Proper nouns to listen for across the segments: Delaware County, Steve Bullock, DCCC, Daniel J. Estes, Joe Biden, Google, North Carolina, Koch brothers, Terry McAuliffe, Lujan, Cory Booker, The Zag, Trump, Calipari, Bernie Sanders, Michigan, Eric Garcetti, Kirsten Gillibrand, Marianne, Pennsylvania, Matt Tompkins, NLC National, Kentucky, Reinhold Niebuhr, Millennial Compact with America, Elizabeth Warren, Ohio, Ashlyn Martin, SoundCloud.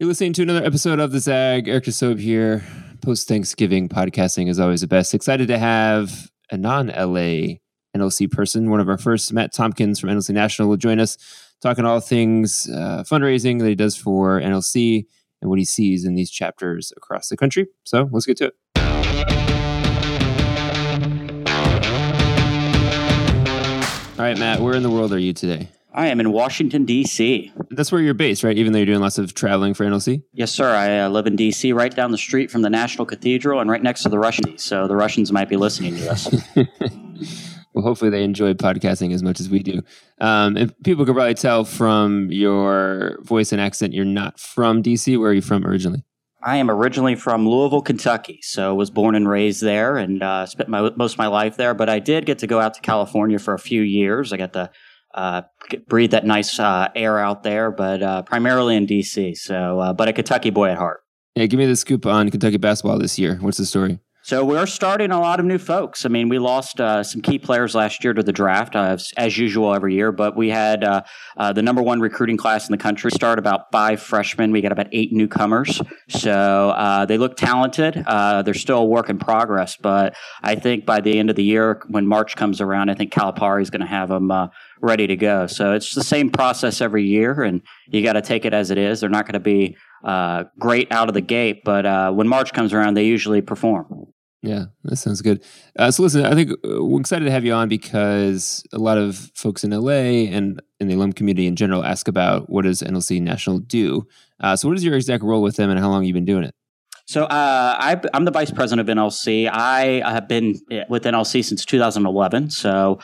You're listening to another episode of The Zag. Eric Jusob here. Post-Thanksgiving podcasting is always the best. Excited to have a non-LA NLC person, one of our first, Matt Tompkins from NLC National, will join us talking all things fundraising that he does for NLC and what he sees in these chapters across the country. So let's get to it. All right, Matt, where in the world are you today? I am in Washington, D.C. That's where you're based, right? Even though you're doing lots of traveling for NLC? Yes, sir. I live in D.C. right down the street from the National Cathedral and right next to the Russians. So the Russians might be listening to us. Well, hopefully they enjoy podcasting as much as we do. And people could probably tell from your voice and accent, you're not from D.C. Where are you from originally? I am originally from Louisville, Kentucky. So I was born and raised there and spent most of my life there. But I did get to go out to California for a few years. I got to breathe that nice air out there, but primarily in D.C., but a Kentucky boy at heart. Yeah, give me the scoop on Kentucky basketball this year. What's the story? So we're starting a lot of new folks. I mean, we lost some key players last year to the draft, as usual every year, but we had the number one recruiting class in the country start about 5 freshmen. We got about 8 newcomers. So they look talented. They're still a work in progress, but I think by the end of the year, when March comes around, I think Calipari is going to have them ready to go. So it's the same process every year, and you got to take it as it is. They're not going to be great out of the gate, but when March comes around, they usually perform. Yeah, that sounds good. So listen, I think we're excited to have you on because a lot of folks in LA and in the alum community in general ask about what does NLC National do? So what is your exact role with them and how long have you been doing it? So I'm the vice president of NLC. I have been with NLC since 2011, so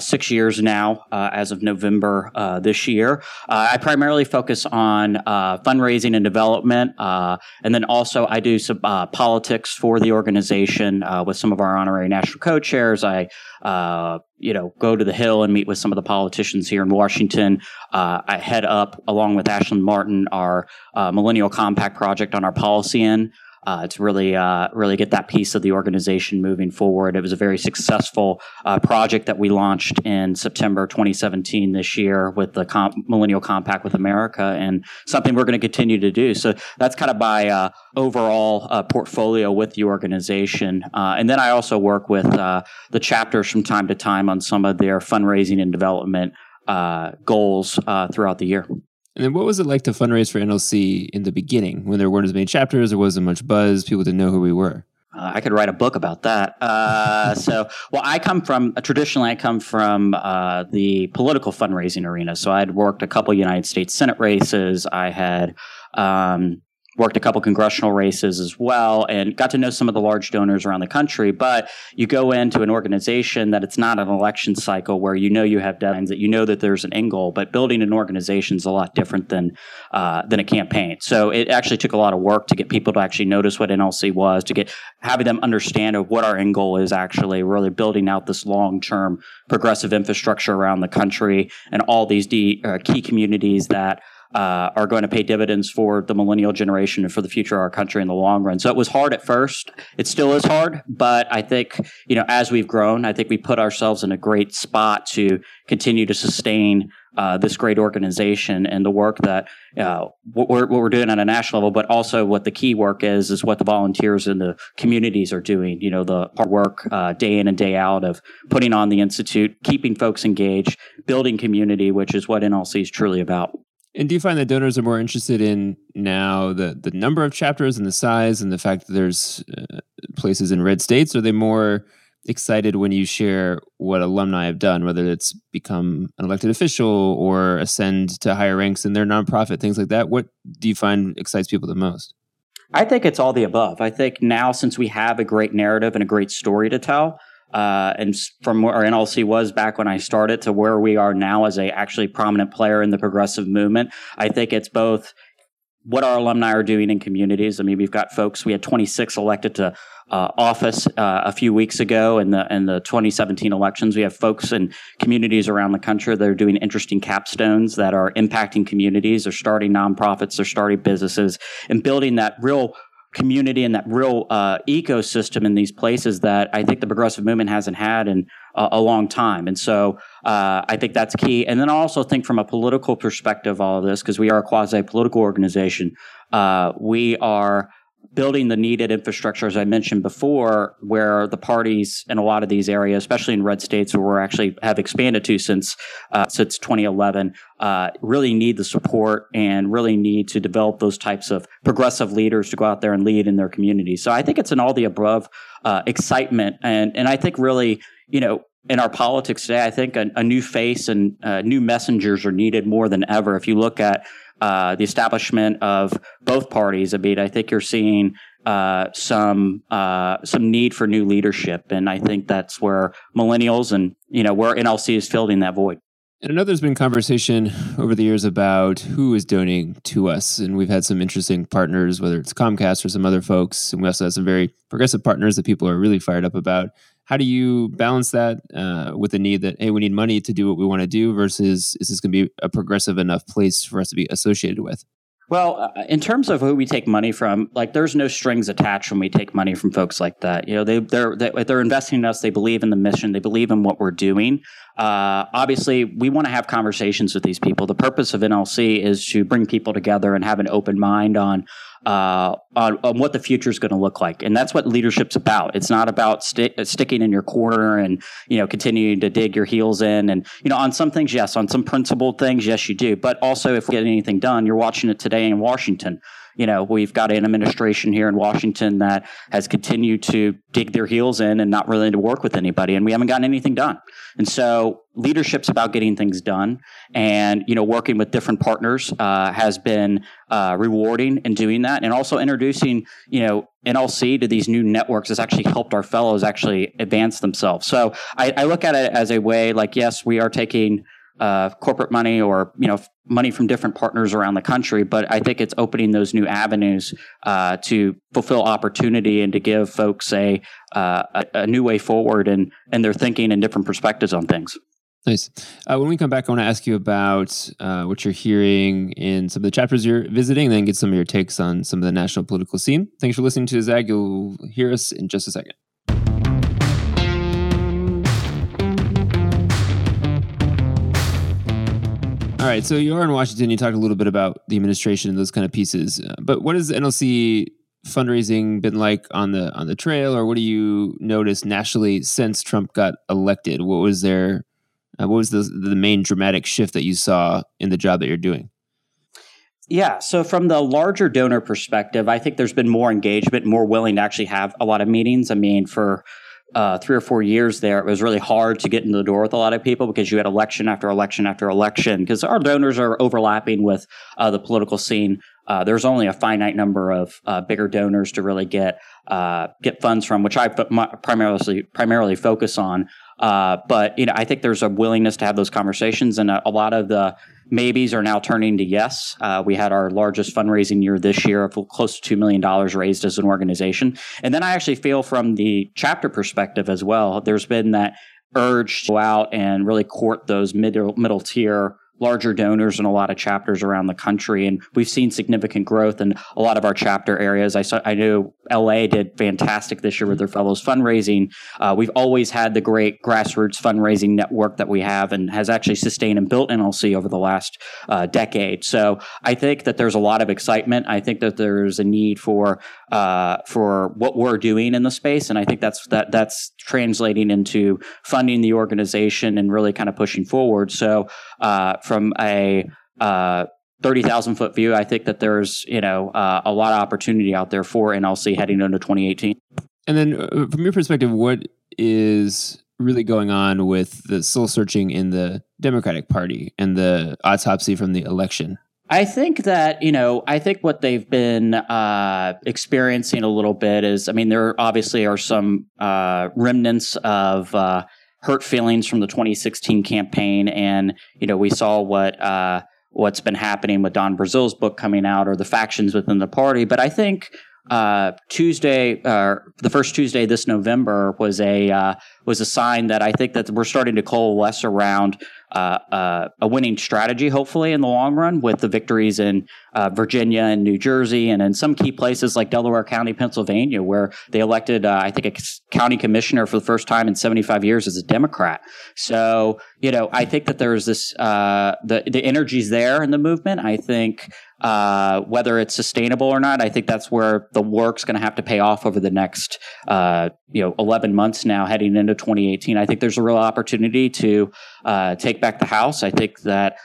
6 years now as of November this year. I primarily focus on fundraising and development, and then also I do some politics for the organization with some of our honorary national co-chairs. I go to the Hill and meet with some of the politicians here in Washington. I head up, along with Ashlyn Martin, our Millennial Compact project on our policy end to really get that piece of the organization moving forward. It was a very successful project that we launched in September 2017 this year with the Millennial Compact with America, and something we're going to continue to do. So that's kind of my overall portfolio with the organization. And then I also work with the chapters from time to time on some of their fundraising and development goals throughout the year. And then what was it like to fundraise for NLC in the beginning when there weren't as many chapters, there wasn't much buzz, people didn't know who we were? I could write a book about that. I come from the political fundraising arena. So I had worked a couple United States Senate races. I had worked a couple congressional races as well and got to know some of the large donors around the country. But you go into an organization that it's not an election cycle where you have deadlines, that that there's an end goal, but building an organization is a lot different than a campaign. So it actually took a lot of work to get people to actually notice what NLC was, to having them understand of what our end goal is actually, really building out this long-term progressive infrastructure around the country and all these key communities that are going to pay dividends for the millennial generation and for the future of our country in the long run. So it was hard at first. It still is hard, but I think, as we've grown, I think we put ourselves in a great spot to continue to sustain this great organization and the work that what we're doing on a national level, but also what the key work is what the volunteers in the communities are doing, the hard work day in and day out of putting on the Institute, keeping folks engaged, building community, which is what NLC is truly about. And do you find that donors are more interested in now the number of chapters and the size and the fact that there's places in red states? Are they more excited when you share what alumni have done, whether it's become an elected official or ascend to higher ranks in their nonprofit, things like that? What do you find excites people the most? I think it's all the above. I think now, since we have a great narrative and a great story to tell, and from where NLC was back when I started to where we are now as a actually prominent player in the progressive movement, I think it's both what our alumni are doing in communities. I mean, we've got folks, we had 26 elected to office a few weeks ago in the 2017 elections. We have folks in communities around the country that are doing interesting capstones that are impacting communities. They're starting nonprofits, they're starting businesses, and building that real community and that real ecosystem in these places that I think the progressive movement hasn't had in a long time. And so I think that's key. And then I also think from a political perspective, all of this, because we are a quasi-political organization, we are building the needed infrastructure, as I mentioned before, where the parties in a lot of these areas, especially in red states where we actually have expanded to since 2011, really need the support and really need to develop those types of progressive leaders to go out there and lead in their communities. So I think it's an all the above excitement. And I think really, you know, in our politics today, I think a new face and new messengers are needed more than ever. If you look at the establishment of both parties, I mean, I think you're seeing some need for new leadership, and I think that's where millennials and where NLC is filling that void. And I know there's been conversation over the years about who is donating to us, and we've had some interesting partners, whether it's Comcast or some other folks, and we also have some very progressive partners that people are really fired up about. How do you balance that with the need that, hey, we need money to do what we want to do versus is this going to be a progressive enough place for us to be associated with? Well, in terms of who we take money from, like there's no strings attached when we take money from folks like that. You know, they're investing in us. They believe in the mission. They believe in what we're doing. Obviously, we want to have conversations with these people. The purpose of NLC is to bring people together and have an open mind on what the future is going to look like. And that's what leadership's about. It's not about sticking in your corner and, continuing to dig your heels in. And, on some things, yes. On some principled things, yes, you do. But also, if we get anything done, you're watching it today in Washington. We've got an administration here in Washington that has continued to dig their heels in and not willing to work with anybody, and we haven't gotten anything done. And so leadership's about getting things done, and working with different partners has been rewarding in doing that, and also introducing NLC to these new networks has actually helped our fellows actually advance themselves. So I look at it as a way like, yes, we are taking corporate money or money from different partners around the country, but I think it's opening those new avenues to fulfill opportunity and to give folks a new way forward and their thinking and different perspectives on things. Nice. When we come back, I want to ask you about what you're hearing in some of the chapters you're visiting, then get some of your takes on some of the national political scene. Thanks for listening to The Zag. You'll hear us in just a second. All right, so you are in Washington. You talked a little bit about the administration and those kind of pieces, but what has NLC fundraising been like on the trail, or what do you notice nationally since Trump got elected? What was there? What was the main dramatic shift that you saw in the job that you're doing? Yeah. So from the larger donor perspective, I think there's been more engagement, more willing to actually have a lot of meetings. I mean, for 3 or 4 years there, it was really hard to get in the door with a lot of people because you had election after election after election because our donors are overlapping with the political scene. There's only a finite number of bigger donors to really get funds from, which I primarily focus on. But I think there's a willingness to have those conversations, and a lot of the maybes are now turning to yes. We had our largest fundraising year this year of close to $2 million raised as an organization. And then I actually feel from the chapter perspective as well, there's been that urge to go out and really court those middle tier larger donors in a lot of chapters around the country. And we've seen significant growth in a lot of our chapter areas. I know LA did fantastic this year with their fellows fundraising. We've always had the great grassroots fundraising network that we have and has actually sustained and built NLC over the last decade. So I think that there's a lot of excitement. I think that there's a need for what we're doing in the space. And I think that's translating into funding the organization and really kind of pushing forward. So from a 30,000 foot view, I think that there's a lot of opportunity out there for NLC heading into 2018. And then from your perspective, what is really going on with the soul searching in the Democratic Party and the autopsy from the election? I think that, I think what they've been experiencing a little bit is, there obviously are some remnants of hurt feelings from the 2016 campaign. And, we saw what's been happening with Don Brazil's book coming out or the factions within the party. But I think the first Tuesday this November was was a sign that I think that we're starting to coalesce around a winning strategy, hopefully, in the long run, with the victories in Virginia and New Jersey and in some key places like Delaware County, Pennsylvania, where they elected, I think, a county commissioner for the first time in 75 years as a Democrat. So, you know, I think that there's this the energy's there in the movement. I think whether it's sustainable or not, I think that's where the work's going to have to pay off over the next, 11 months now heading into 2018. I think there's a real opportunity to take back the House. I think that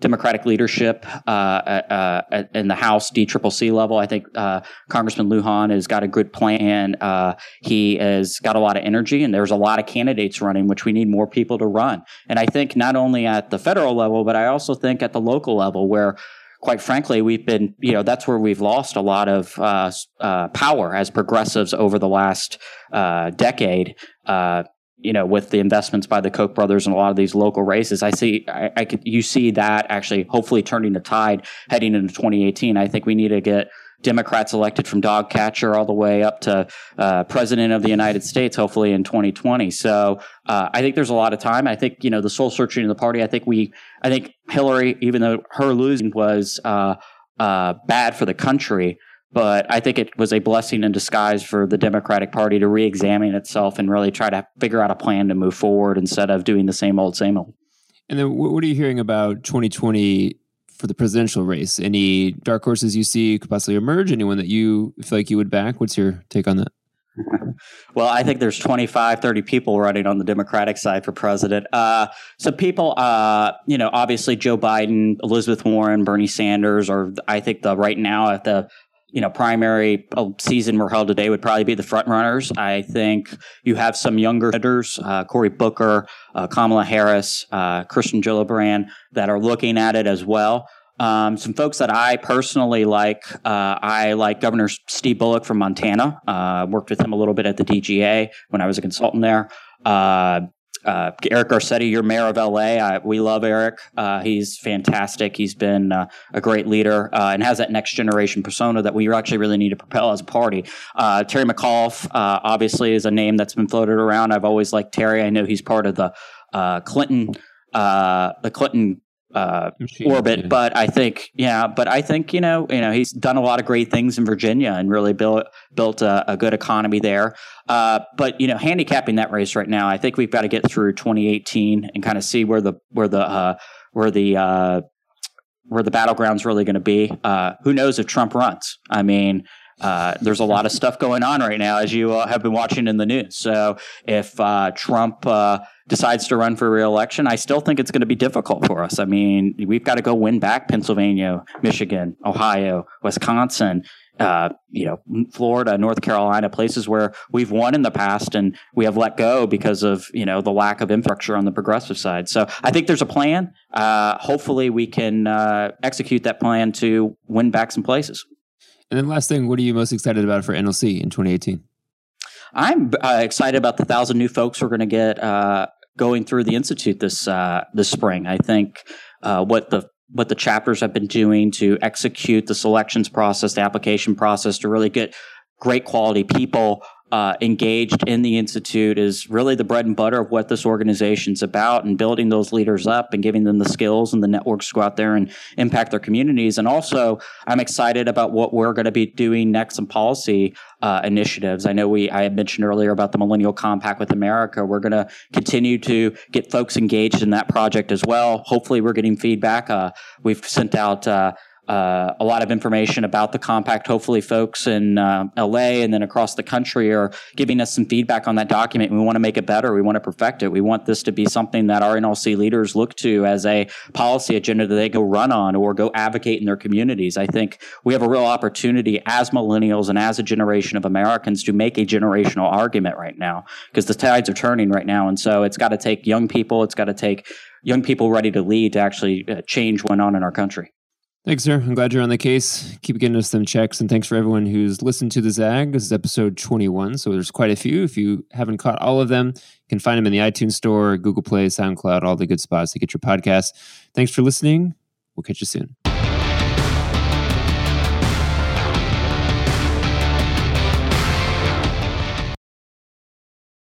Democratic leadership in the House DCCC level, I think Congressman Lujan has got a good plan. He has got a lot of energy, and there's a lot of candidates running, which we need more people to run. And I think not only at the federal level, but I also think at the local level where, quite frankly, we've been, that's where we've lost a lot of power as progressives over the last decade, with the investments by the Koch brothers in a lot of these local races. You see that actually hopefully turning the tide heading into 2018. I think we need to get Democrats elected from dog catcher all the way up to president of the United States, hopefully in 2020. So I think there's a lot of time. I think, the soul searching of the party, I think Hillary, even though her losing was bad for the country, but I think it was a blessing in disguise for the Democratic Party to reexamine itself and really try to figure out a plan to move forward instead of doing the same old, same old. And then what are you hearing about 2020 for the presidential race? Any dark horses you see could possibly emerge? Anyone that you feel like you would back? What's your take on that? Well, I think there's 25, 30 people running on the Democratic side for president. So people, obviously Joe Biden, Elizabeth Warren, Bernie Sanders, or I think right now at the primary season we're held today would probably be the front runners. I think you have some younger senators, Cory Booker, Kamala Harris, Kirsten Gillibrand, that are looking at it as well. Some folks that I personally like, I like Governor Steve Bullock from Montana. Worked with him a little bit at the DGA when I was a consultant there. Eric Garcetti, your mayor of LA. We love Eric. He's fantastic. He's been a great leader and has that next generation persona that we actually really need to propel as a party. Terry McAuliffe, obviously, is a name that's been floated around. I've always liked Terry. I know he's part of the Clinton orbit, yeah. But I think he's done a lot of great things in Virginia and really built a good economy there. But handicapping that race right now, I think we've got to get through 2018 and kind of see where the battleground's really going to be. Who knows if Trump runs? I mean, there's a lot of stuff going on right now, as you have been watching in the news. So if Trump decides to run for re-election, I still think it's going to be difficult for us. I mean, we've got to go win back Pennsylvania, Michigan, Ohio, Wisconsin, Florida, North Carolina, places where we've won in the past and we have let go because of, the lack of infrastructure on the progressive side. So I think there's a plan. Hopefully we can execute that plan to win back some places. And then last thing, what are you most excited about for NLC in 2018? I'm excited about the 1,000 new folks we're going to get going through the Institute this spring. I think what the chapters have been doing to execute the selections process, the application process, to really get great quality people engaged in the Institute is really the bread and butter of what this organization's about, and building those leaders up and giving them the skills and the networks to go out there and impact their communities. And also, I'm excited about what we're going to be doing next in policy initiatives. I know I had mentioned earlier about the Millennial Compact with America. We're going to continue to get folks engaged in that project as well. Hopefully, we're getting feedback. We've sent out a lot of information about the compact. Hopefully folks in LA and then across the country are giving us some feedback on that document. We want to make it better. We want to perfect it. We want this to be something that our NLC leaders look to as a policy agenda that they go run on or go advocate in their communities. I think we have a real opportunity as millennials and as a generation of Americans to make a generational argument right now, because the tides are turning right now. And so it's got to take young people. It's got to take young people ready to lead to actually change went on in our country. Thanks, sir. I'm glad you're on the case. Keep getting us them checks. And thanks for everyone who's listened to The Zag. This is episode 21, so there's quite a few. If you haven't caught all of them, you can find them in the iTunes Store, Google Play, SoundCloud, all the good spots to get your podcast. Thanks for listening. We'll catch you soon.